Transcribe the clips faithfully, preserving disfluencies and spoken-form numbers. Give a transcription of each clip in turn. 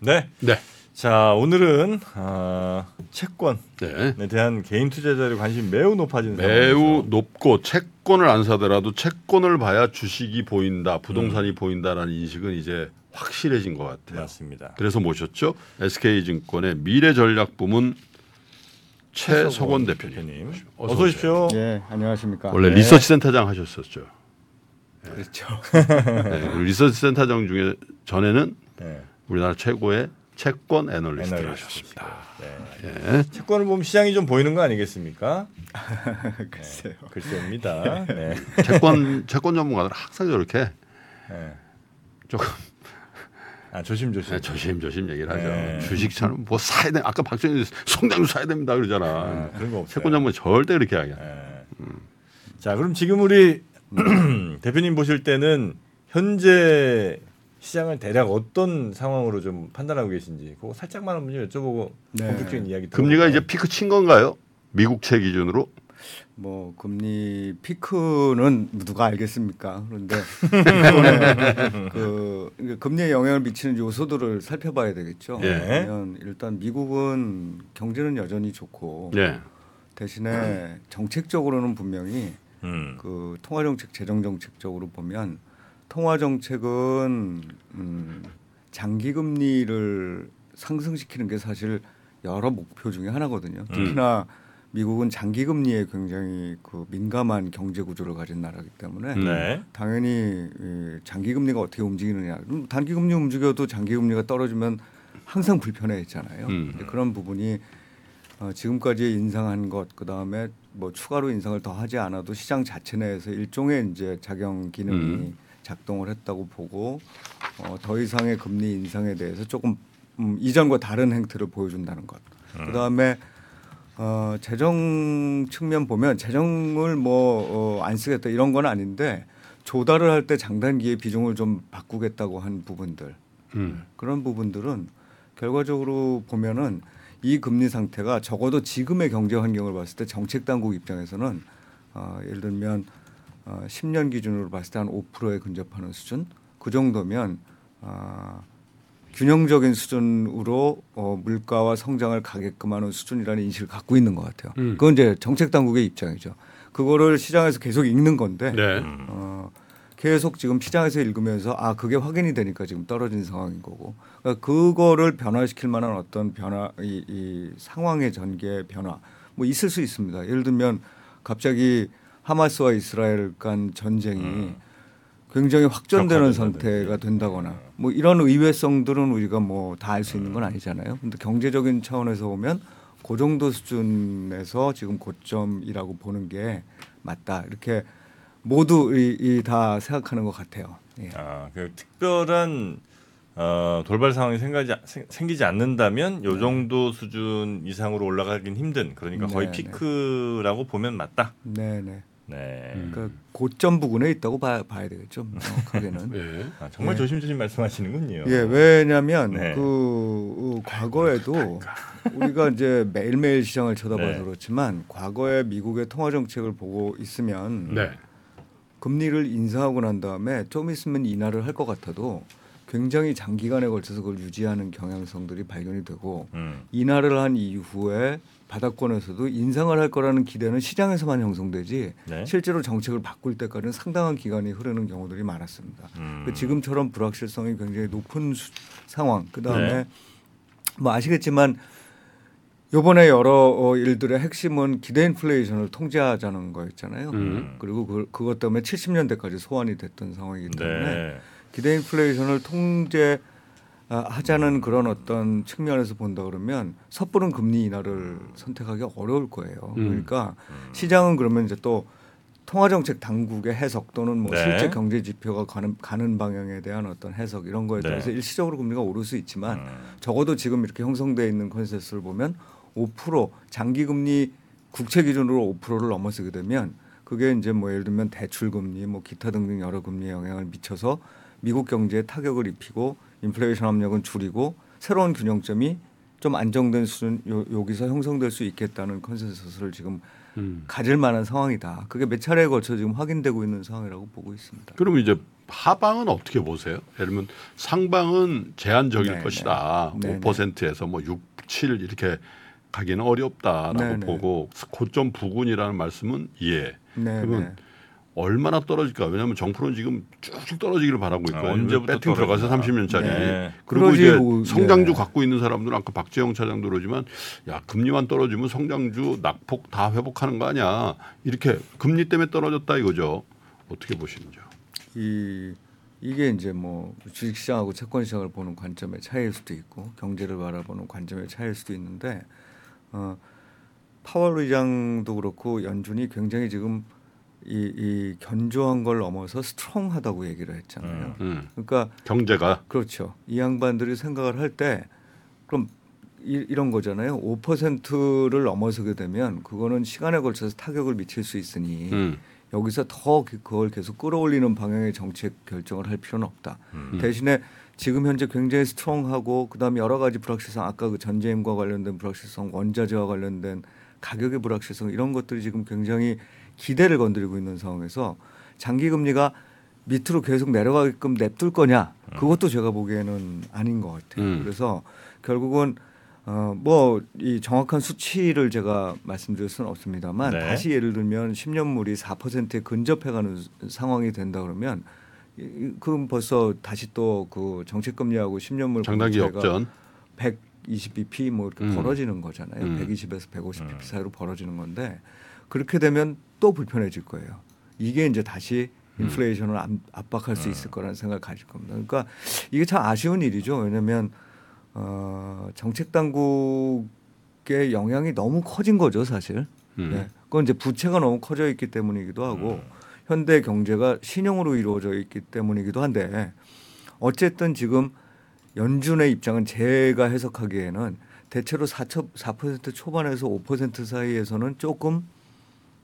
네. 네. 자, 오늘은 어, 채권에 네. 대한 개인 투자자의 관심이 매우 높아진 상황입니다. 매우 높고 채권을 안 사더라도 채권을 봐야 주식이 보인다, 부동산이 음. 보인다라는 인식은 이제 확실해진 것 같아요. 맞습니다. 그래서 모셨죠. 에스케이증권의 미래전략부문 최석원 대표님. 대표님. 어서, 어서 오십시오. 오십시오. 네, 안녕하십니까. 원래 네. 리서치센터장 하셨었죠. 네. 그렇죠. 네, 리서치센터장 중에 전에는 네. 우리나라 최고의 채권 애널리스트를 하셨습니다. 네. 네. 채권을 보면 시장이 좀 보이는 거 아니겠습니까? 글쎄요. 네, 글쎄입니다. 네. 채권 채권 전문가들은 항상 저렇게 네. 조금 아 조심조심 네, 조심조심 얘기를 하죠. 네. 주식처럼 뭐 사야 돼. 아까 박정희 송장주 사야 됩니다 그러잖아. 아, 그런 거 없어요. 채권 전문 절대 그렇게 하냐. 네. 음. 자 그럼 지금 우리 대표님 보실 때는 현재 시장을 대략 어떤 상황으로 좀 판단하고 계신지 그거 살짝만 한번 여쭤보고 네. 본격적인 이야기. 금리가 이제 피크 친 건가요? 미국채 기준으로? 뭐 금리 피크는 누가 알겠습니까? 그런데 그 금리에 영향을 미치는 요소들을 살펴봐야 되겠죠. 예. 일단 미국은 경제는 여전히 좋고 예. 대신에 정책적으로는 분명히 음. 그 통화 정책, 재정 정책적으로 보면. 통화 정책은 음, 장기 금리를 상승시키는 게 사실 여러 목표 중에 하나거든요. 특히나 음. 미국은 장기 금리에 굉장히 그 민감한 경제 구조를 가진 나라이기 때문에 네. 당연히 장기 금리가 어떻게 움직이느냐. 단기 금리 움직여도 장기 금리가 떨어지면 항상 불편해했잖아요. 음. 그런 부분이 어, 지금까지 인상한 것, 그 다음에 뭐 추가로 인상을 더 하지 않아도 시장 자체 내에서 일종의 이제 작용 기능이 음. 작동을 했다고 보고 어, 더 이상의 금리 인상에 대해서 조금 음, 이전과 다른 행태를 보여준다는 것. 음. 그다음에 어, 재정 측면 보면 재정을 뭐 안 어, 쓰겠다 이런 건 아닌데 조달을 할 때 장단기의 비중을 좀 바꾸겠다고 한 부분들. 음. 그런 부분들은 결과적으로 보면은 이 금리 상태가 적어도 지금의 경제 환경을 봤을 때 정책 당국 입장에서는 어, 예를 들면 어, 십 년 기준으로 봤을 때 한 오 퍼센트에 근접하는 수준 그 정도면 어, 균형적인 수준으로 어, 물가와 성장을 가게끔 하는 수준이라는 인식을 갖고 있는 것 같아요. 음. 그건 이제 정책 당국의 입장이죠. 그거를 시장에서 계속 읽는 건데 네. 어, 계속 지금 시장에서 읽으면서 아 그게 확인이 되니까 지금 떨어진 상황인 거고 그러니까 그거를 변화시킬 만한 어떤 변화 이, 이 상황의 전개 변화 뭐 있을 수 있습니다. 예를 들면 갑자기 하마스와 이스라엘 간 전쟁이 음. 굉장히 확전되는 상태가 된다거나 뭐 이런 의외성들은 우리가 뭐 다 알 수 있는 건 아니잖아요. 근데 경제적인 차원에서 보면 그 정도 수준에서 지금 고점이라고 보는 게 맞다. 이렇게 모두 이, 이 다 생각하는 것 같아요. 예. 아, 그 특별한 어, 돌발 상황이 생기지, 생기지 않는다면 요 정도 네. 수준 이상으로 올라가긴 힘든 그러니까 거의 네, 피크라고 네. 보면 맞다. 네, 네. 네. 그러니까 고점 부근에 있다고 봐, 봐야 되겠죠. 정확하게는. 네. 아, 정말 네. 조심조심 말씀하시는군요. 예, 왜냐하면 네. 그 과거에도 우리가 이제 매일매일 시장을 쳐다봐서 네. 그렇지만 과거에 미국의 통화 정책을 보고 있으면 네. 금리를 인상하고 난 다음에 좀 있으면 인하를 할 것 같아도 굉장히 장기간에 걸쳐서 그걸 유지하는 경향성들이 발견이 되고 음. 인하를 한 이후에 바닥권에서도 인상을 할 거라는 기대는 시장에서만 형성되지 네? 실제로 정책을 바꿀 때까지는 상당한 기간이 흐르는 경우들이 많았습니다. 음. 지금처럼 불확실성이 굉장히 높은 수, 상황. 그다음에 네. 뭐 아시겠지만 이번에 여러 어, 일들의 핵심은 기대 인플레이션을 통제하자는 거였잖아요. 음. 그리고 그, 그것 때문에 칠십 년대까지 소환이 됐던 상황이기 때문에 네. 기대 인플레이션을 통제하자는 그런 어떤 측면에서 본다 그러면 섣부른 금리 인하를 선택하기 어려울 거예요. 음. 그러니까 시장은 그러면 이제 또 통화정책 당국의 해석 또는 뭐 네. 실제 경제 지표가 가는, 가는 방향에 대한 어떤 해석 이런 거에 따라서 네. 일시적으로 금리가 오를 수 있지만 음. 적어도 지금 이렇게 형성되어 있는 컨센서스를 보면 오 퍼센트 장기금리 국채 기준으로 오 퍼센트를 넘어서게 되면 그게 이제 뭐 예를 들면 대출금리 뭐 기타 등등 여러 금리에 영향을 미쳐서 미국 경제에 타격을 입히고 인플레이션 압력은 줄이고 새로운 균형점이 좀 안정된 수준 요, 여기서 형성될 수 있겠다는 컨센서스를 지금 음. 가질 만한 상황이다. 그게 몇 차례에 걸쳐 지금 확인되고 있는 상황이라고 보고 있습니다. 그럼 이제 하방은 어떻게 보세요? 예를 들면 상방은 제한적일 네네. 것이다. 네네. 오 퍼센트에서 뭐 육, 칠 이렇게 가기는 어렵다라고 네네. 보고 고점 부근이라는 말씀은 예. 네네. 그러면 얼마나 떨어질까? 왜냐하면 정프로는 지금 쭉쭉 떨어지기를 바라고 있고 아, 언제부터 배팅 들어가서 삼십 년짜리. 네. 그리고 이제 뭐, 성장주 네. 갖고 있는 사람들은 아까 박재영 차장도 그러지만 야 금리만 떨어지면 성장주 낙폭 다 회복하는 거 아니야. 이렇게 금리 때문에 떨어졌다 이거죠. 어떻게 보시는지요? 이, 이게 이제 뭐 주식시장하고 채권시장을 보는 관점의 차이일 수도 있고 경제를 바라보는 관점의 차이일 수도 있는데 어, 파월 의장도 그렇고 연준이 굉장히 지금 이, 이 견조한 걸 넘어서 스트롱하다고 얘기를 했잖아요. 음, 음. 그러니까 경제가 그렇죠. 이 양반들이 생각을 할 때 그럼 이, 이런 거잖아요. 오 퍼센트를 넘어서게 되면 그거는 시간에 걸쳐서 타격을 미칠 수 있으니 음. 여기서 더 그걸 계속 끌어올리는 방향의 정책 결정을 할 필요는 없다. 음. 대신에 지금 현재 굉장히 스트롱하고 그다음에 여러 가지 불확실성 아까 그 전재임과 관련된 불확실성 원자재와 관련된 가격의 불확실성 이런 것들이 지금 굉장히 기대를 건드리고 있는 상황에서 장기 금리가 밑으로 계속 내려가게끔 냅둘 거냐 그것도 제가 보기에는 아닌 것 같아요. 음. 그래서 결국은 어 뭐 이 정확한 수치를 제가 말씀드릴 수는 없습니다만 네. 다시 예를 들면 십 년물이 사 퍼센트에 근접해가는 상황이 된다 그러면 그럼 벌써 다시 또 그 정책 금리하고 십 년물 장단기 역전 백이십 비피 뭐 이렇게 음. 벌어지는 거잖아요. 음. 백이십에서 백오십 비피 사이로 벌어지는 건데. 그렇게 되면 또 불편해질 거예요. 이게 이제 다시 인플레이션을 음. 압박할 수 있을 거라는 생각을 가질 겁니다. 그러니까 이게 참 아쉬운 일이죠. 왜냐하면 어, 정책 당국의 영향이 너무 커진 거죠, 사실. 음. 네. 그건 이제 부채가 너무 커져 있기 때문이기도 하고 음. 현대 경제가 신용으로 이루어져 있기 때문이기도 한데 어쨌든 지금 연준의 입장은 제가 해석하기에는 대체로 사 퍼센트 초반에서 오 퍼센트 사이에서는 조금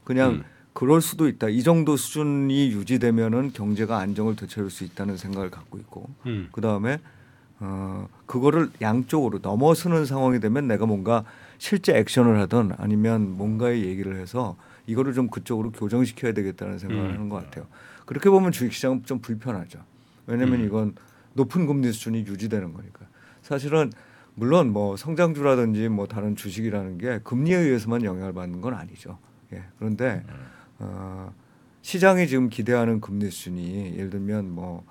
그냥 음. 그럴 수도 있다. 이 정도 수준이 유지되면은 경제가 안정을 되찾을 수 있다는 생각을 갖고 있고, 음. 그 다음에 어, 그거를 양쪽으로 넘어서는 상황이 되면 내가 뭔가 실제 액션을 하든 아니면 뭔가의 얘기를 해서 이거를 좀 그쪽으로 교정시켜야 되겠다는 생각을 음. 하는 것 같아요. 그렇게 보면 주식시장은 좀 불편하죠. 왜냐하면 음. 이건 높은 금리 수준이 유지되는 거니까. 사실은 물론 뭐 성장주라든지 뭐 다른 주식이라는 게 금리에 의해서만 영향을 받는 건 아니죠. 예, 그런데 음. 어, 시장이 지금 기대하는 금리 수준이 예를 들면 뭐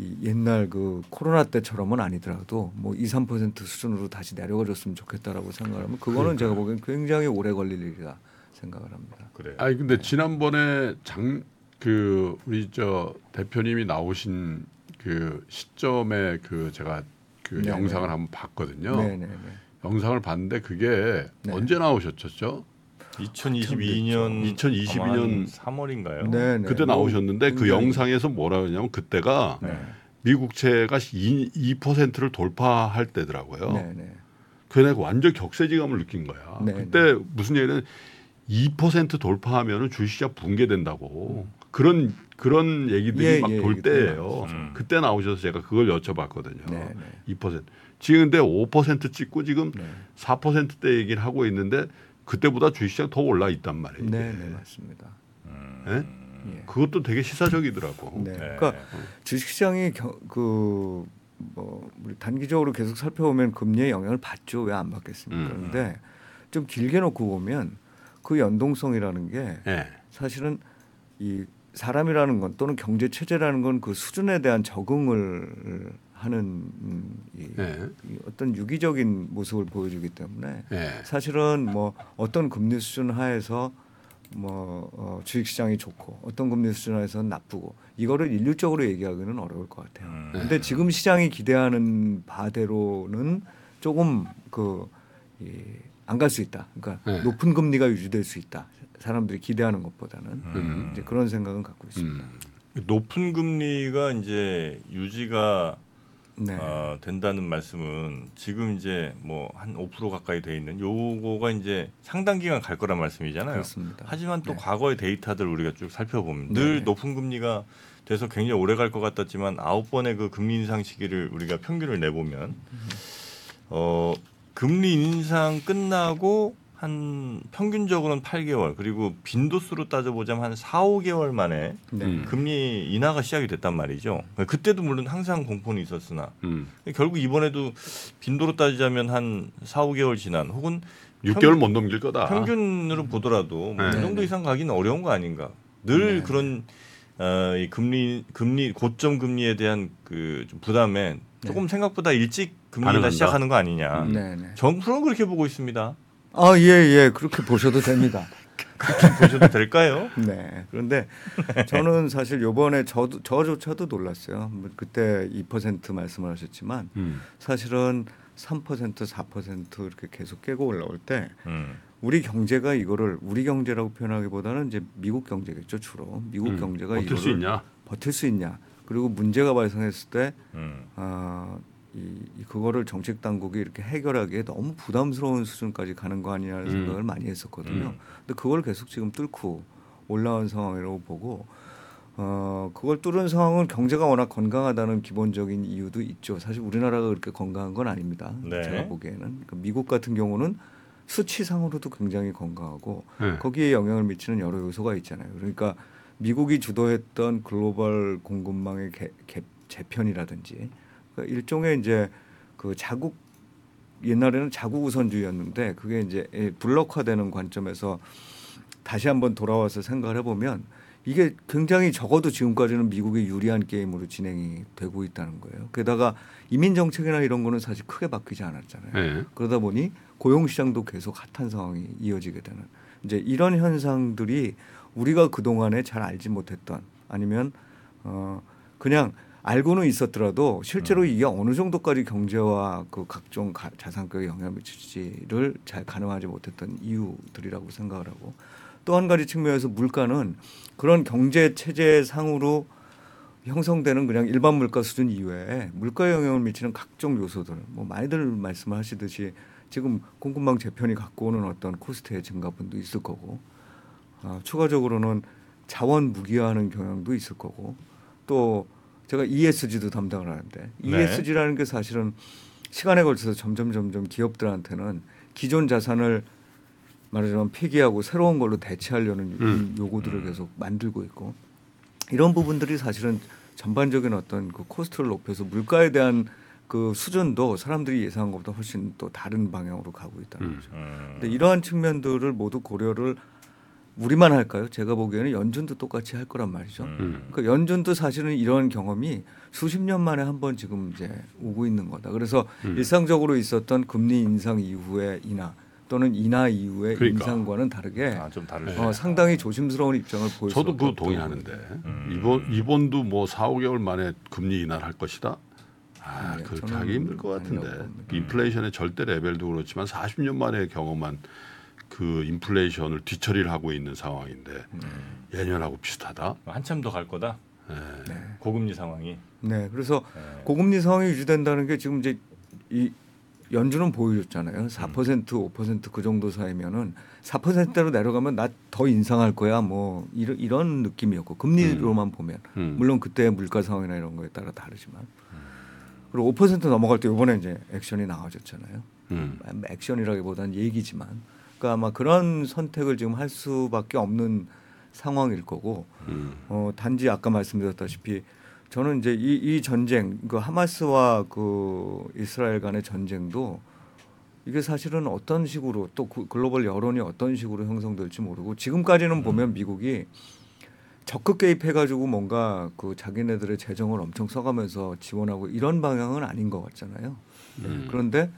이 옛날 그 코로나 때처럼은 아니더라도 뭐 이, 삼 퍼센트 수준으로 다시 내려가줬으면 좋겠다라고 생각하면 그거는 그러니까요. 제가 보기엔 굉장히 오래 걸릴 일이라 생각을 합니다. 그래. 아니 근데 네. 지난번에 장 그 우리 저 대표님이 나오신 그 시점에 그 제가 그 네네. 영상을 한번 봤거든요. 네네네. 영상을 봤는데 그게 네. 언제 나오셨죠? 이천이십이 년 이천이십이 년 삼월인가요? 네네. 그때 나오셨는데 그 영상에서 뭐라 그러냐면 그때가 네. 미국채가 이 퍼센트를 돌파할 때더라고요. 네네. 그래서 내가 완전 격세지감을 느낀 거야. 네네. 그때 무슨 얘기냐면 이 퍼센트 돌파하면 주식시장 붕괴된다고 음. 그런 그런 얘기들이 예, 막 돌 예, 때예요. 음. 그때 나오셔서 제가 그걸 여쭤봤거든요. 네네. 이 퍼센트 지금 근데 오 퍼센트 찍고 지금 네. 사 퍼센트대 얘기를 하고 있는데. 그때보다 주식시장 더 올라 있단 말이에요. 네, 네 맞습니다. 음. 네? 예. 그것도 되게 시사적이더라고. 네. 네. 그러니까 주식시장이 그 뭐 단기적으로 계속 살펴보면 금리의 영향을 받죠. 왜 안 받겠습니까? 음. 그런데 좀 길게 놓고 보면 그 연동성이라는 게 네. 사실은 이 사람이라는 건 또는 경제 체제라는 건 그 수준에 대한 적응을 하는 이 네. 어떤 유기적인 모습을 보여주기 때문에 네. 사실은 뭐 어떤 금리 수준 하에서 뭐 어 주식시장이 좋고 어떤 금리 수준 하에서는 나쁘고 이거를 일률적으로 얘기하기는 어려울 것 같아요. 그런데 네. 지금 시장이 기대하는 바대로는 조금 그 안 갈 수 있다. 그러니까 네. 높은 금리가 유지될 수 있다. 사람들이 기대하는 것보다는 음. 이제 그런 생각은 갖고 있습니다. 음. 높은 금리가 이제 유지가 네. 어, 된다는 말씀은 지금 이제 뭐 한 오 퍼센트 가까이 돼 있는 요거가 이제 상당 기간 갈 거란 말씀이잖아요. 그렇습니다. 하지만 또 네. 과거의 데이터들 우리가 쭉 살펴보면 네. 늘 높은 금리가 돼서 굉장히 오래 갈 것 같았지만 아홉 번의 그 금리 인상 시기를 우리가 평균을 내보면 어, 금리 인상 끝나고 한 평균적으로는 팔 개월, 그리고 빈도수로 따져보자면 한 사, 오 개월 만에 네. 금리 인하가 시작이 됐단 말이죠. 그때도 물론 항상 공포는 있었으나 음. 결국 이번에도 빈도로 따지자면 한 사, 오 개월 지난 혹은 육 개월 평, 못 넘길 거다. 평균으로 보더라도 뭐 네. 그 정도 이상 가기는 어려운 거 아닌가. 늘 네. 그런 어, 이 금리, 금리 고점 금리에 대한 그 부담에 조금 네. 생각보다 일찍 금리가 시작하는 거 아니냐. 음. 네, 네. 정부는 그렇게 보고 있습니다. 아, 예, 예. 그렇게 보셔도 됩니다. 그렇게 보셔도 될까요? 네. 그런데 저는 사실 요번에 저도, 저조차도 놀랐어요. 그때 이 퍼센트 말씀을 하셨지만 음. 사실은 삼 퍼센트, 사 퍼센트 이렇게 계속 깨고 올라올 때 음. 우리 경제가 이거를 우리 경제라고 표현하기보다는 이제 미국 경제겠죠, 주로. 미국 음. 경제가 버틸 이거를 수 있냐? 버틸 수 있냐? 그리고 문제가 발생했을 때 음. 어, 이 그거를 정책 당국이 이렇게 해결하기에 너무 부담스러운 수준까지 가는 거 아니냐는 음. 생각을 많이 했었거든요. 음. 근데 그걸 계속 지금 뚫고 올라온 상황이라고 보고 어 그걸 뚫은 상황은 경제가 워낙 건강하다는 기본적인 이유도 있죠. 사실 우리나라가 그렇게 건강한 건 아닙니다. 네. 제가 보기에는 그러니까 미국 같은 경우는 수치상으로도 굉장히 건강하고 네. 거기에 영향을 미치는 여러 요소가 있잖아요. 그러니까 미국이 주도했던 글로벌 공급망의 개, 개, 재편이라든지 일종의 이제 그 자국 옛날에는 자국 우선주의였는데 그게 이제 블록화되는 관점에서 다시 한번 돌아와서 생각을 해보면 이게 굉장히 적어도 지금까지는 미국의 유리한 게임으로 진행이 되고 있다는 거예요. 게다가 이민 정책이나 이런 거는 사실 크게 바뀌지 않았잖아요. 네. 그러다 보니 고용 시장도 계속 핫한 상황이 이어지게 되는 이제 이런 현상들이 우리가 그 동안에 잘 알지 못했던 아니면 어 그냥 알고는 있었더라도 실제로 이게 어느 정도까지 경제와 그 각종 가, 자산가격에 영향을 미칠지를 잘 가늠하지 못했던 이유들이라고 생각을 하고 또 한 가지 측면에서 물가는 그런 경제 체제 상으로 형성되는 그냥 일반 물가 수준 이외에 물가에 영향을 미치는 각종 요소들 뭐 많이들 말씀을 하시듯이 지금 공급망 재편이 갖고 오는 어떤 코스트의 증가분도 있을 거고 어, 추가적으로는 자원 무기화하는 경향도 있을 거고 또 제가 이에스지도 담당을 하는데 이에스지라는 네. 게 사실은 시간에 걸쳐서 점점 점점 기업들한테는 기존 자산을 말하자면 폐기하고 새로운 걸로 대체하려는 음. 요구들을 음. 계속 만들고 있고 이런 부분들이 사실은 전반적인 어떤 그 코스트를 높여서 물가에 대한 그 수준도 사람들이 예상한 것보다 훨씬 또 다른 방향으로 가고 있다는 거죠. 음. 근데 이러한 측면들을 모두 고려를 우리만 할까요? 제가 보기에는 연준도 똑같이 할 거란 말이죠. 음. 그 그러니까 연준도 사실은 이런 경험이 수십 년 만에 한 번 지금 이제 오고 있는 거다. 그래서 음. 일상적으로 있었던 금리 인상 이후에 인하 또는 인하 이후의 그러니까. 인상과는 다르게 아, 좀 어, 상당히 조심스러운 입장을 보였어요. 저도 그 동의하는데 음. 이번 이번도 뭐 사, 오 개월 만에 금리 인하를 할 것이다. 아, 네, 그렇게 하기 힘들 것 같은데 인플레이션의 절대 레벨도 그렇지만 사십 년 만의 경험한. 그 인플레이션을 뒤처리를 하고 있는 상황인데 음. 예년하고 비슷하다. 한참 더 갈 거다. 네. 네. 고금리 상황이. 네, 그래서 네. 고금리 상황이 유지된다는 게 지금 이제 이 연준은 보여줬잖아요. 사 퍼센트, 오 퍼센트 그 정도 사이면은 사 퍼센트대로 내려가면 나 더 인상할 거야. 뭐 이런 이런 느낌이었고 금리로만 음. 보면 음. 물론 그때의 물가 상황이나 이런 거에 따라 다르지만 음. 그리고 오 퍼센트 넘어갈 때 이번에 이제 액션이 나와줬잖아요. 음. 액션이라기보다는 얘기지만. 그러니까 아마 그런 선택을 지금 할 수밖에 없는 상황일 거고 음. 어, 단지 아까 말씀드렸다시피 저는 이제 이, 이 전쟁, 그 하마스와 그 이스라엘 간의 전쟁도 이게 사실은 어떤 식으로 또 그 글로벌 여론이 어떤 식으로 형성될지 모르고 지금까지는 보면 음. 미국이 적극 개입해가지고 뭔가 그 자기네들의 재정을 엄청 써가면서 지원하고 이런 방향은 아닌 것 같잖아요. 음. 그런데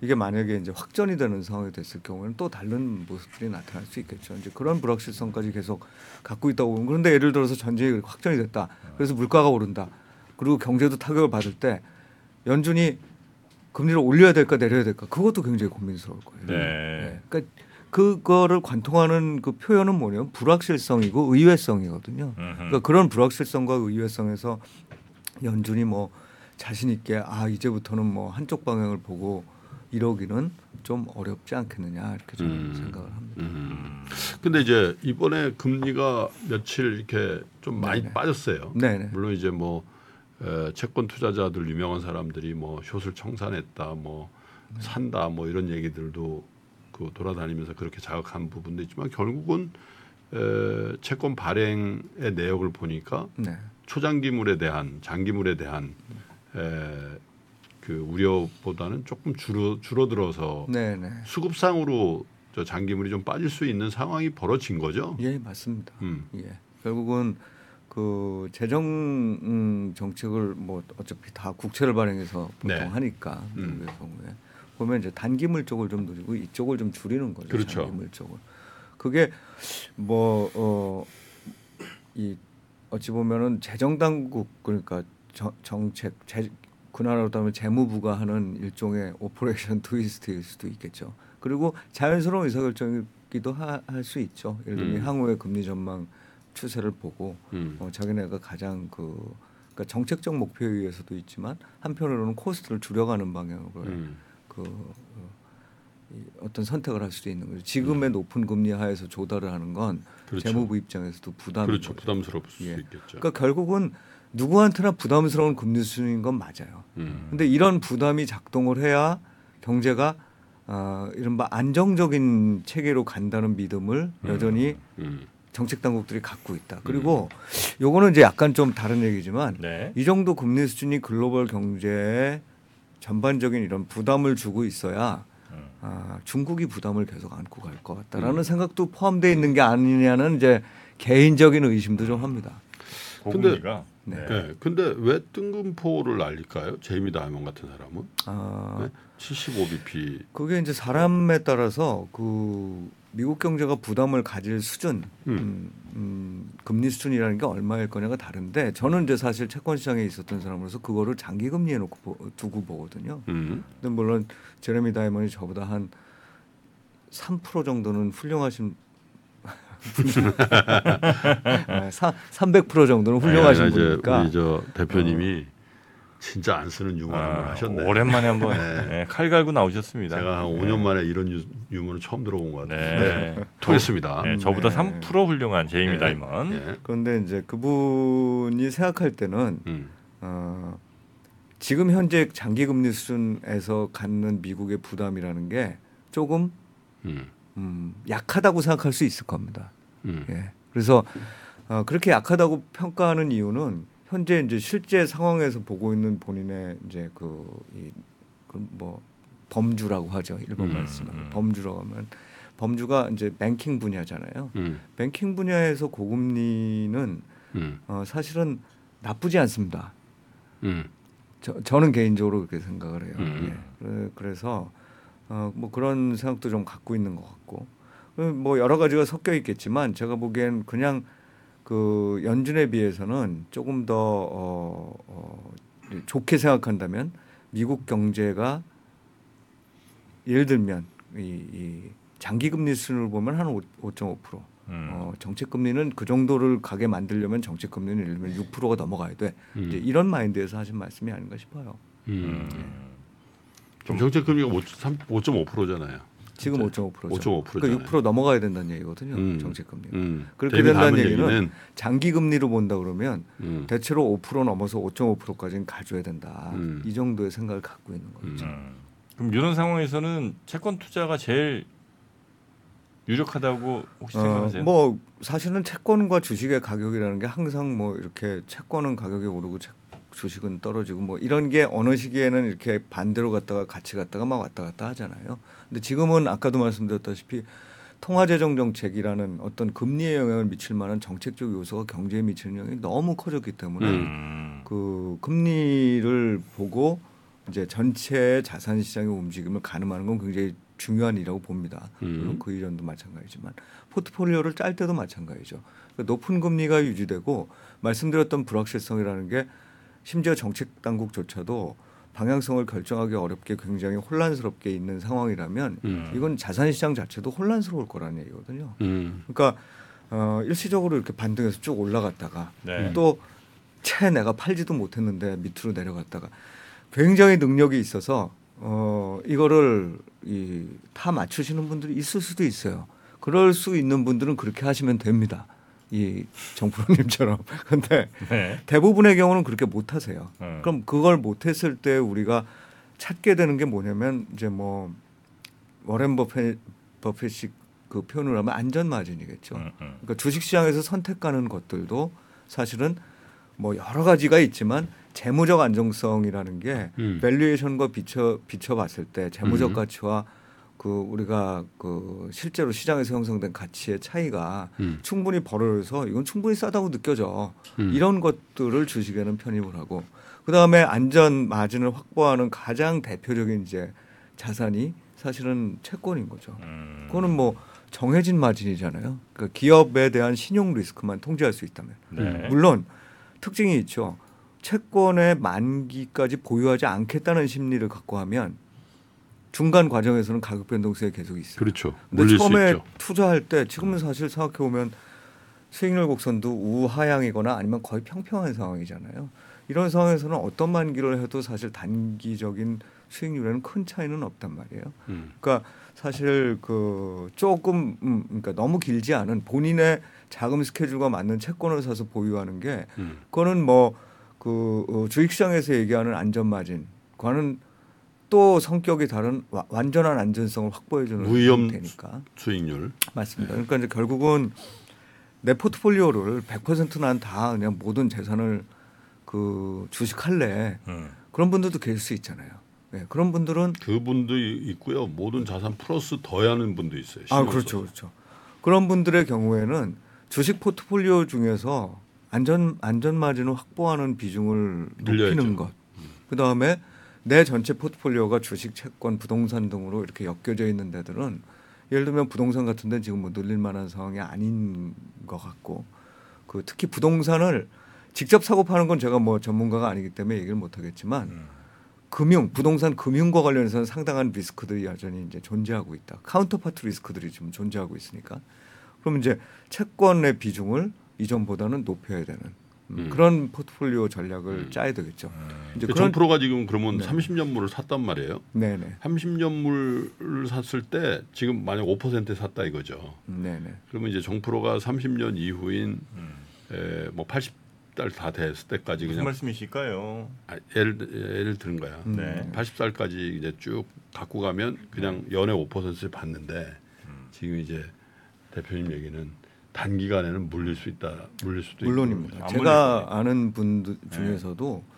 이게 만약에 이제 확전이 되는 상황이 됐을 경우에는 또 다른 모습들이 나타날 수 있겠죠. 이제 그런 불확실성까지 계속 갖고 있다고 보면 그런데 예를 들어서 전쟁이 확전이 됐다. 그래서 물가가 오른다. 그리고 경제도 타격을 받을 때 연준이 금리를 올려야 될까 내려야 될까 그것도 굉장히 고민스러울 거예요. 네. 네. 그러니까 그거를 관통하는 그 표현은 뭐냐면 불확실성이고 의외성이거든요. 그러니까 그런 불확실성과 의외성에서 연준이 뭐 자신 있게 아 이제부터는 뭐 한쪽 방향을 보고 이러기는 좀 어렵지 않겠느냐 이렇게 저는 음, 생각을 합니다. 음. 근데 이제 이번에 금리가 며칠 이렇게 좀 많이 네네. 빠졌어요. 네네. 물론 이제 뭐 채권 투자자들 유명한 사람들이 뭐 숏을 청산했다, 뭐 산다, 뭐 이런 얘기들도 그 돌아다니면서 그렇게 자극한 부분도 있지만 결국은 에, 채권 발행의 내역을 보니까 네. 초장기물에 대한 장기물에 대한 에, 그 우려보다는 조금 줄어 줄어들어서 네네. 수급상으로 저 장기물이 좀 빠질 수 있는 상황이 벌어진 거죠. 예, 맞습니다. 음. 예, 결국은 그 재정 정책을 뭐 어차피 다 국채를 발행해서 보통 네. 하니까 음. 경우에 보면 이제 단기물 쪽을 좀 늘리고 이쪽을 좀 줄이는 거죠. 그렇죠. 단기물 쪽을. 그게 뭐 어 이 어찌 보면은 재정당국 그러니까 정, 정책 재 그 나라로 따면 재무부가 하는 일종의 오퍼레이션 트위스트일 수도 있겠죠. 그리고 자연스러운 의사결정이기도 할 수 있죠. 예를 들면 음. 향후의 금리 전망 추세를 보고 음. 어, 자기네가 가장 그 그러니까 정책적 목표에 의해서도 있지만 한편으로는 코스트를 줄여가는 방향으로 음. 그 어, 이, 어떤 선택을 할 수도 있는 거죠. 지금의 음. 높은 금리 하에서 조달을 하는 건 그렇죠. 재무부 입장에서도 부담이 그렇죠. 부담스러울 수 예. 있겠죠. 그러니까 결국은 누구한테나 부담스러운 금리 수준인 건 맞아요. 그런데 음. 이런 부담이 작동을 해야 경제가 어, 이른바 안정적인 체계로 간다는 믿음을 음. 여전히 음. 정책 당국들이 갖고 있다. 그리고 음. 요거는 이제 약간 좀 다른 얘기지만 네. 이 정도 금리 수준이 글로벌 경제에 전반적인 이런 부담을 주고 있어야 음. 아, 중국이 부담을 계속 안고 갈 것 같다라는 음. 생각도 포함되어 있는 게 아니냐는 이제 개인적인 의심도 좀 합니다. 고금리가 네. 네. 근데 왜 뜬금포를 날릴까요? 제이미 다이먼 같은 사람은 아, 네? 칠십오 비피. 그게 이제 사람에 따라서 그 미국 경제가 부담을 가질 수준, 음. 음, 금리 수준이라는 게 얼마일 거냐가 다른데 저는 이제 사실 채권 시장에 있었던 사람으로서 그거를 장기 금리에 놓고 두고 보거든요. 음. 근데 물론 제이미 다이먼이 저보다 한 삼 퍼센트 정도는 훌륭하신. 삼백 퍼센트 정도는 훌륭하신 네, 분이니까 우리 저 대표님이 어. 진짜 안 쓰는 유머 아, 한번 하셨네. 오랜만에 한번 네. 네, 칼 갈고 나오셨습니다. 제가 한 오 년 네. 만에 이런 유, 유머는 처음 들어본 것 같아요. 통했습니다. 네. 네, 저보다 네. 삼 퍼센트 훌륭한 제이미 네. 다이먼. 네. 그런데 이제 그분이 생각할 때는 음. 어, 지금 현재 장기금리 수준에서 갖는 미국의 부담이라는 게 조금 음. 음, 약하다고 생각할 수 있을 겁니다. 음. 예. 그래서 어, 그렇게 약하다고 평가하는 이유는 현재 이제 실제 상황에서 보고 있는 본인의 이제 그 뭐 범주라고 하죠. 일본 말씀은 음. 범주라고 하면 범주가 이제 뱅킹 분야잖아요. 음. 뱅킹 분야에서 고금리는 음. 어, 사실은 나쁘지 않습니다. 음. 저, 저는 개인적으로 그렇게 생각을 해요. 음. 예. 그래서 어, 뭐 그런 생각도 좀 갖고 있는 것 같고 뭐 여러 가지가 섞여 있겠지만 제가 보기엔 그냥 그 연준에 비해서는 조금 더 어, 어, 좋게 생각한다면 미국 경제가 예를 들면 이, 이 장기금리 수준을 보면 한 오 점 오 퍼센트 음. 어, 정책금리는 그 정도를 가게 만들려면 정책금리는 예를 들면 육 퍼센트가 넘어가야 돼. 음. 이제 이런 마인드에서 하신 말씀이 아닌가 싶어요. 음. 네. 정책금리가 오 점 오 퍼센트잖아요. 지금 오 점 오 퍼센트죠. 오 점 오 퍼센트잖아요. 그러니까 육 퍼센트 넘어가야 된다는 얘기거든요. 음. 정책금리가. 음. 그렇게 된다는 얘기는, 얘기는 장기금리로 본다 그러면 음. 대체로 오 퍼센트 넘어서 오 점 오 퍼센트까지는 가져야 된다. 음. 이 정도의 생각을 갖고 있는 거죠. 음. 그럼 이런 상황에서는 채권 투자가 제일 유력하다고 혹시 생각하세요? 어, 뭐 사실은 채권과 주식의 가격이라는 게 항상 뭐 이렇게 채권은 가격이 오르고 채 주식은 떨어지고 뭐 이런 게 어느 시기에는 이렇게 반대로 갔다가 같이 갔다가 막 왔다 갔다 하잖아요. 근데 지금은 아까도 말씀드렸다시피 통화재정 정책이라는 어떤 금리에 영향을 미칠 만한 정책적 요소가 경제에 미치는 영향이 너무 커졌기 때문에 음. 그 금리를 보고 이제 전체 자산 시장의 움직임을 가늠하는 건 굉장히 중요한 일이라고 봅니다. 음. 물론 그 이전도 마찬가지지만 포트폴리오를 짤 때도 마찬가지죠. 그러니까 높은 금리가 유지되고 말씀드렸던 불확실성이라는 게 심지어 정책 당국조차도 방향성을 결정하기 어렵게 굉장히 혼란스럽게 있는 상황이라면 음. 이건 자산 시장 자체도 혼란스러울 거라는 얘기거든요. 음. 그러니까 어, 일시적으로 이렇게 반등해서 쭉 올라갔다가 네. 또 채 내가 팔지도 못했는데 밑으로 내려갔다가 굉장히 능력이 있어서 어, 이거를 이, 다 맞추시는 분들이 있을 수도 있어요. 그럴 수 있는 분들은 그렇게 하시면 됩니다. 이 정프로님처럼. 근데 네. 대부분의 경우는 그렇게 못 하세요. 음. 그럼 그걸 못 했을 때 우리가 찾게 되는 게 뭐냐면 이제 뭐 워렌 버핏, 버핏식 그 표현을 하면 안전마진이겠죠. 음, 음. 그러니까 주식시장에서 선택하는 것들도 사실은 뭐 여러 가지가 있지만 재무적 안정성이라는 게 음. 밸류에이션과 비춰 비춰봤을 때 재무적 음. 가치와 그 우리가 그 실제로 시장에서 형성된 가치의 차이가 음. 충분히 벌어져서 이건 충분히 싸다고 느껴져. 음. 이런 것들을 주식에는 편입을 하고, 그 다음에 안전 마진을 확보하는 가장 대표적인 이제 자산이 사실은 채권인 거죠. 음. 그거는 뭐 정해진 마진이잖아요. 그러니까 기업에 대한 신용 리스크만 통제할 수 있다면. 네. 물론 특징이 있죠. 채권의 만기까지 보유하지 않겠다는 심리를 갖고 하면 중간 과정에서는 가격 변동세가 계속 있어요. 그렇죠. 근데 처음에 투자할 때 지금은 사실 생각해 보면 수익률 곡선도 우하향이거나 아니면 거의 평평한 상황이잖아요. 이런 상황에서는 어떤 만기를 해도 사실 단기적인 수익률에는 큰 차이는 없단 말이에요. 음. 그러니까 사실 그 조금 음, 그러니까 너무 길지 않은 본인의 자금 스케줄과 맞는 채권을 사서 보유하는 게 음. 그거는 뭐 그 어, 주식시장에서 얘기하는 안전마진과는 또 성격이 다른 와, 완전한 안전성을 확보해주는 무위험 수익률. 맞습니다. 네. 그러니까 이제 결국은 내 포트폴리오를 백 퍼센트 난 다 그냥 모든 재산을 그 주식할래. 음. 그런 분들도 계실 수 있잖아요. 네, 그런 분들은 그분도 있고요. 모든 자산 플러스 더하는 분도 있어요. 아, 그렇죠, 그렇죠. 그런 분들의 경우에는 주식 포트폴리오 중에서 안전 안전 마진을 확보하는 비중을 늘려야죠. 높이는 것. 음. 그 다음에 내 전체 포트폴리오가 주식, 채권, 부동산 등으로 이렇게 엮여져 있는 데들은 예를 들면 부동산 같은 데는 지금 뭐 늘릴 만한 상황이 아닌 것 같고, 그 특히 부동산을 직접 사고 파는 건 제가 뭐 전문가가 아니기 때문에 얘기를 못 하겠지만. 음. 금융, 부동산 금융과 관련해서는 상당한 리스크들이 여전히 이제 존재하고 있다. 카운터파트 리스크들이 지금 존재하고 있으니까. 그럼 이제 채권의 비중을 이전보다는 높여야 되는 음, 음. 그런 포트폴리오 전략을 음. 짜야 되겠죠. 음. 이제 그런 정프로가 지금 그러면 네. 삼십 년물을 샀단 말이에요. 네네. 삼십 년물을 샀을 때 지금 만약 오 퍼센트에 샀다 이거죠. 네네. 그러면 이제 정프로가 삼십 년 이후인 음. 에, 뭐 팔십 다 됐을 때까지 그냥 무슨 말씀이실까요? 아, 예를 예를 들은 거야. 네. 팔십 살까지 이제 쭉 갖고 가면 그냥 연에 오 퍼센트를 받는데 음. 지금 이제 대표님 얘기는 단기간에는 물릴 수 있다, 물릴 수도 물론입니다. 제가 아는 분들 중에서도 네.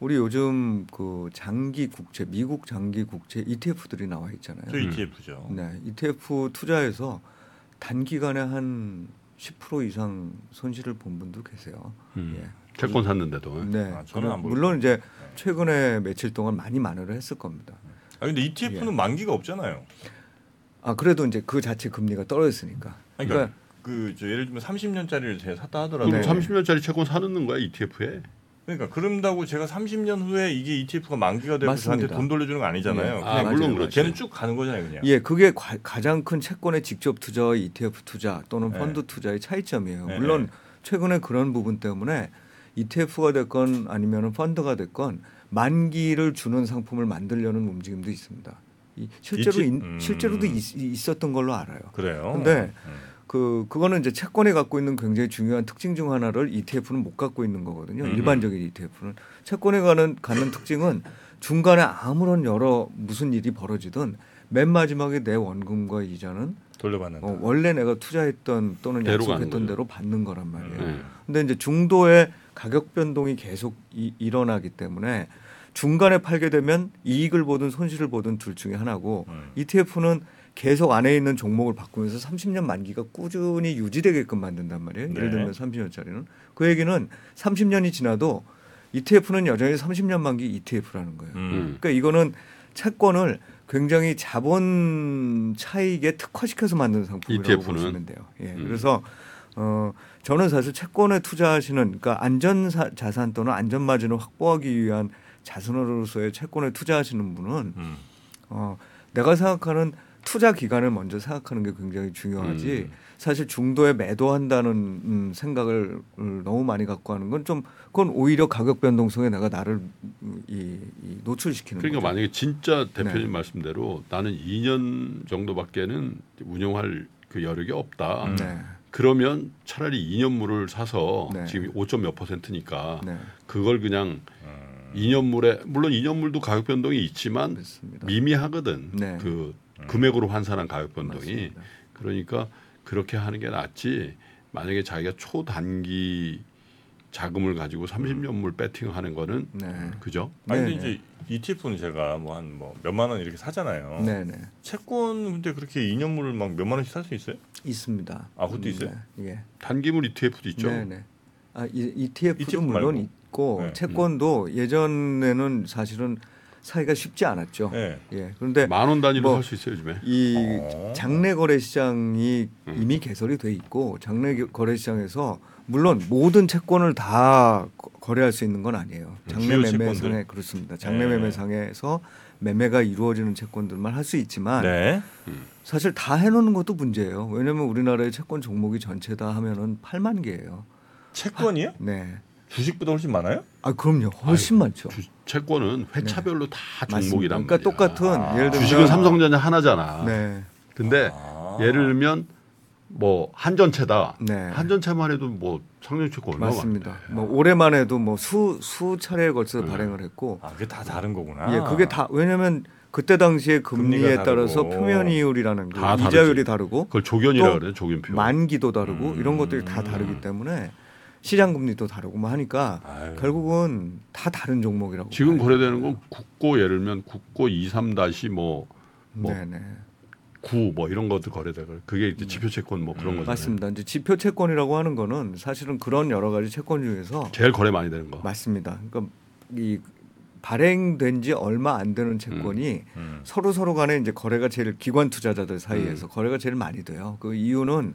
우리 요즘 그 장기 국채, 미국 장기 국채 이티에프들이 나와 있잖아요. 저 이티에프죠. 네, 이티에프 투자해서 단기간에 한 십 퍼센트 이상 손실을 본 분도 계세요. 음. 예. 채권 샀는데도. 네. 아, 저는 안 물론 이제 최근에 며칠 동안 많이 만회를 했을 겁니다. 아 근데 이티에프는 예. 만기가 없잖아요. 아 그래도 이제 그 자체 금리가 떨어졌으니까. 아니, 그러니까, 그러니까 그 저 예를 들면 삼십 년짜리를 제가 샀다 하더라도 네. 삼십 년짜리 채권 사는 거야 이티에프에. 그러니까 그런다고 제가 삼십 년 후에 이게 이티에프가 만기가 되고 저한테 돈 돌려주는 거 아니잖아요. 예. 그냥 아, 물론 그렇죠. 걔는 쭉 가는 거잖아요, 그냥. 예, 그게 과, 가장 큰 채권의 직접 투자와 이티에프 투자 또는 네. 펀드 투자의 차이점이에요. 네. 물론 최근에 그런 부분 때문에 이티에프가 됐건 아니면은 펀드가 됐건 만기를 주는 상품을 만들려는 움직임도 있습니다. 이, 실제로 인, 음. 실제로도 있, 있었던 걸로 알아요. 그래요. 근데 음. 그 그거는 이제 채권이 갖고 있는 굉장히 중요한 특징 중 하나를 이티에프는 못 갖고 있는 거거든요. 음. 일반적인 이티에프는 채권에 가는 갖는 특징은 중간에 아무런 여러 무슨 일이 벌어지든 맨 마지막에 내 원금과 이자는 돌려받는다. 어, 원래 내가 투자했던 또는 약속했던 대로 받는 거란 말이에요. 음. 근데 이제 중도에 가격 변동이 계속 이, 일어나기 때문에 중간에 팔게 되면 이익을 보든 손실을 보든 둘 중에 하나고 음. 이티에프는 계속 안에 있는 종목을 바꾸면서 삼십 년 만기가 꾸준히 유지되게끔 만든단 말이에요. 네. 예를 들면 삼십 년짜리는. 그 얘기는 삼십 년이 지나도 이티에프는 여전히 삼십 년 만기 이티에프라는 거예요. 음. 그러니까 이거는 채권을 굉장히 자본 차익에 특화시켜서 만든 상품이라고 이티에프는. 보시면 돼요. 예. 음. 그래서 어, 저는 사실 채권에 투자하시는 그러니까 안전자산 또는 안전마진을 확보하기 위한 자산으로서의 채권에 투자하시는 분은 음. 어, 내가 생각하는 투자 기간을 먼저 생각하는 게 굉장히 중요하지 음. 사실 중도에 매도한다는 음, 생각을 음, 너무 많이 갖고 하는 건 좀 그건 오히려 가격 변동성에 내가 나를 이, 이 노출시키는 그러니까 거죠. 만약에 진짜 대표님 네. 말씀대로 나는 이 년 정도밖에는 운영할 그 여력이 없다. 음. 네. 그러면 차라리 이 년물을 사서 네. 지금 오 점 몇 퍼센트니까 네. 그걸 그냥 음. 이 년물에 물론 이 년물도 가격 변동이 있지만 맞습니다. 미미하거든. 네. 그 금액으로 환산한 가격 변동이. 맞습니다. 그러니까 그렇게 하는 게 낫지. 만약에 자기가 초단기 자금을 가지고 삼십 년물 배팅하는 거는 네. 그죠? 아니 근데 이제 이티에프는 제가 뭐 한 뭐 몇만 원 이렇게 사잖아요. 네네. 채권 근데 그렇게 이 년물을 막 몇만 원씩 살 수 있어요? 있습니다. 아, 그것도 있어요? 네. 예. 단기물 이티에프도 있죠? 네네. 아, 이티에프도 이티에프 물론 말고. 있고 네. 채권도 음. 예전에는 사실은 사기가 쉽지 않았죠. 네. 예. 그런데 만 원 단위로 뭐 할 수 있어요, 요즘에. 이 장내 거래 시장이 음. 이미 개설이 돼 있고 장내 거래 시장에서 물론 모든 채권을 다 거래할 수 있는 건 아니에요. 장내 매매상에 그렇습니다. 장내 네. 매매상에서 매매가 이루어지는 채권들만 할 수 있지만 네. 사실 다 해놓는 것도 문제예요. 왜냐하면 우리나라의 채권 종목이 전체다 하면은 팔만 개예요. 채권이요? 하, 네. 주식보다 훨씬 많아요? 아 그럼요, 훨씬 아유, 많죠. 주, 채권은 회차별로 네. 다 종목이란 그러니까 말이야. 똑같은 아~ 예를 들면 주식은 삼성전자 하나잖아. 네. 근데 아~ 예를 들면 뭐 한전채다. 네. 한전채만 해도 뭐 상용채권 얼마가 맞습니다. 많대. 뭐 올해만 해도 뭐 수 수 차례에 걸쳐서 네. 발행을 했고. 아 그게 다 다른 거구나. 예, 그게 다 왜냐하면 그때 당시에 금리에 따라서 표면 이율이라는 게 이자율이 다르지. 다르고. 그걸 조견이라 그래, 조견표. 만기도 다르고 음~ 이런 것들이 다 다르기 때문에. 시장 금리도 다르고 뭐 하니까 아유. 결국은 다 다른 종목이라고. 지금 거래되는 건 국고 예를 들면 국고 이십삼 뭐 구 뭐 이런 것도 거래되고 그게 이제 지표채권 뭐 그런 음, 거잖아요. 맞습니다. 이제 지표채권이라고 하는 거는 사실은 그런 여러 가지 채권 중에서 제일 거래 많이 되는 거. 맞습니다. 그러니까 이 발행된 지 얼마 안 되는 채권이 음, 음. 서로 서로 간에 이제 거래가 제일 기관 투자자들 사이에서 음. 거래가 제일 많이 돼요. 그 이유는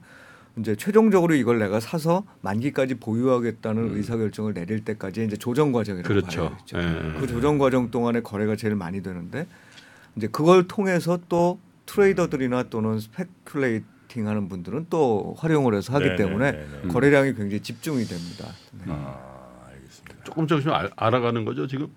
이제 최종적으로 이걸 내가 사서 만기까지 보유하겠다는 음. 의사결정을 내릴 때까지 이제 조정 과정이라고 그렇죠. 봐야겠죠. 예. 그 조정 과정 동안에 거래가 제일 많이 되는데 이제 그걸 통해서 또 트레이더들이나 또는 스페큘레이팅하는 분들은 또 활용을 해서 하기 네네, 때문에 네네. 거래량이 굉장히 집중이 됩니다. 네. 아, 알겠습니다. 조금 조금씩 알아가는 거죠 지금?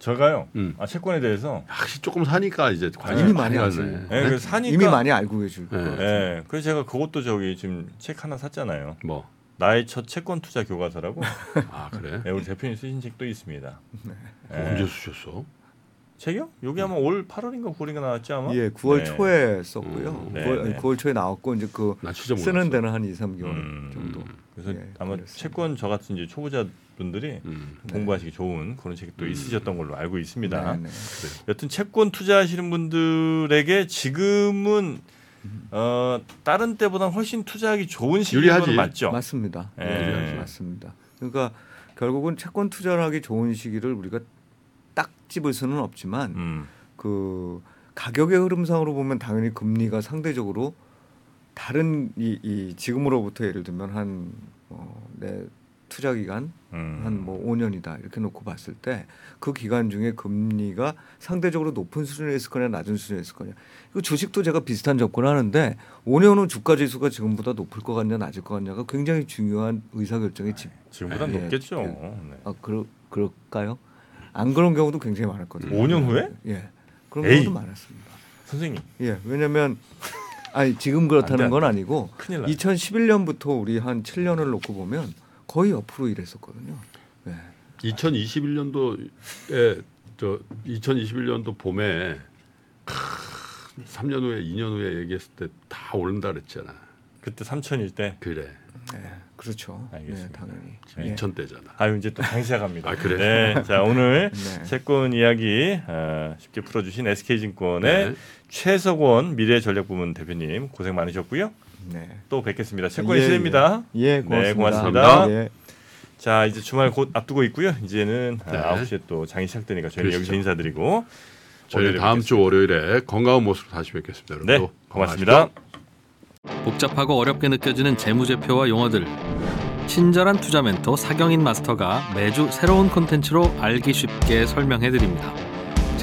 저가요. 음. 아 채권에 대해서 확실히 조금 사니까 이제 관심이 많이 가네. 네, 네? 그래서 사니까 이미 많이 알고 계실 거예요. 네. 네, 그래서 제가 그것도 저기 지금 책 하나 샀잖아요. 뭐 나의 첫 채권 투자 교과서라고. 아 그래? 네, 우리 대표님 쓰신 책도 있습니다. 네. 네. 언제 쓰셨어? 책이요? 여기 아마 올 팔월인가 구월인가 나왔지 아마. 예, 구월 네. 초에 썼고요. 음. 네, 구월, 네. 구월 초에 나왔고 이제 그 쓰는 데는 한 이 삼 개월 음. 정도. 그래서 예, 아마 그랬습니다. 채권 저 같은 이제 초보자 분들이 음. 공부하시기 네. 좋은 그런 책이 또 음. 있으셨던 걸로 알고 있습니다. 네, 네. 여튼 채권 투자하시는 분들에게 지금은 음. 어, 다른 때보다 훨씬 투자하기 좋은 시기인 건 맞죠? 맞습니다. 예. 네. 맞습니다. 그러니까 결국은 채권 투자를 하기 좋은 시기를 우리가 딱 집을 수는 없지만 음. 그 가격의 흐름상으로 보면 당연히 금리가 상대적으로 다른 이, 이 지금으로부터 예를 들면 한 어, 네. 투자 기간 음. 한 뭐 오 년이다 이렇게 놓고 봤을 때 그 기간 중에 금리가 상대적으로 높은 수준에 있을 거냐 낮은 수준에 있을 거냐. 그 주식도 제가 비슷한 접근을 하는데 오 년 후 주가 지수가 지금보다 높을 것 같냐 낮을 것 같냐가 굉장히 중요한 의사결정의 집. 지금보다 예, 높겠죠. 예. 아 그러 그럴까요? 안 그런 경우도 굉장히 많았거든요. 오 년 후에? 예. 그런 에이. 경우도 많았습니다. 선생님. 예. 왜냐하면 아니 지금 그렇다는 건 아니고 이천십일 년부터 우리 한 칠 년을 놓고 보면. 거의 옆으로 일했었거든요. 네. 이천이십일 년도에 저 이천이십일 년도 봄에 삼 년 후에 이 년 후에 얘기했을 때 다 오른다 그랬잖아. 그때 삼천일 때. 그래. 네, 그렇죠. 알겠습니다. 네, 당연히 이천 대잖아. 아유 이제 또 당시에 갑니다. 아 그래. 네, 자 오늘 네. 채권 이야기 어, 쉽게 풀어주신 에스케이증권의 네. 최석원 미래전략부문 대표님 고생 많으셨고요. 네. 또 뵙겠습니다. 채권의 예, 시대입니다. 예, 예 고맙습니다. 네, 고맙습니다. 예. 자, 이제 주말 곧 앞두고 있고요. 이제는 네. 아, 아홉 시에 또 장이 시작되니까 저희는 그렇죠. 여기서 인사드리고 저희 다음 뵙겠습니다. 주 월요일에 건강한 모습으로 다시 뵙겠습니다. 여러분 네, 고맙습니다. 고맙습니다. 복잡하고 어렵게 느껴지는 재무제표와 용어들 친절한 투자 멘토 사경인 마스터가 매주 새로운 콘텐츠로 알기 쉽게 설명해드립니다.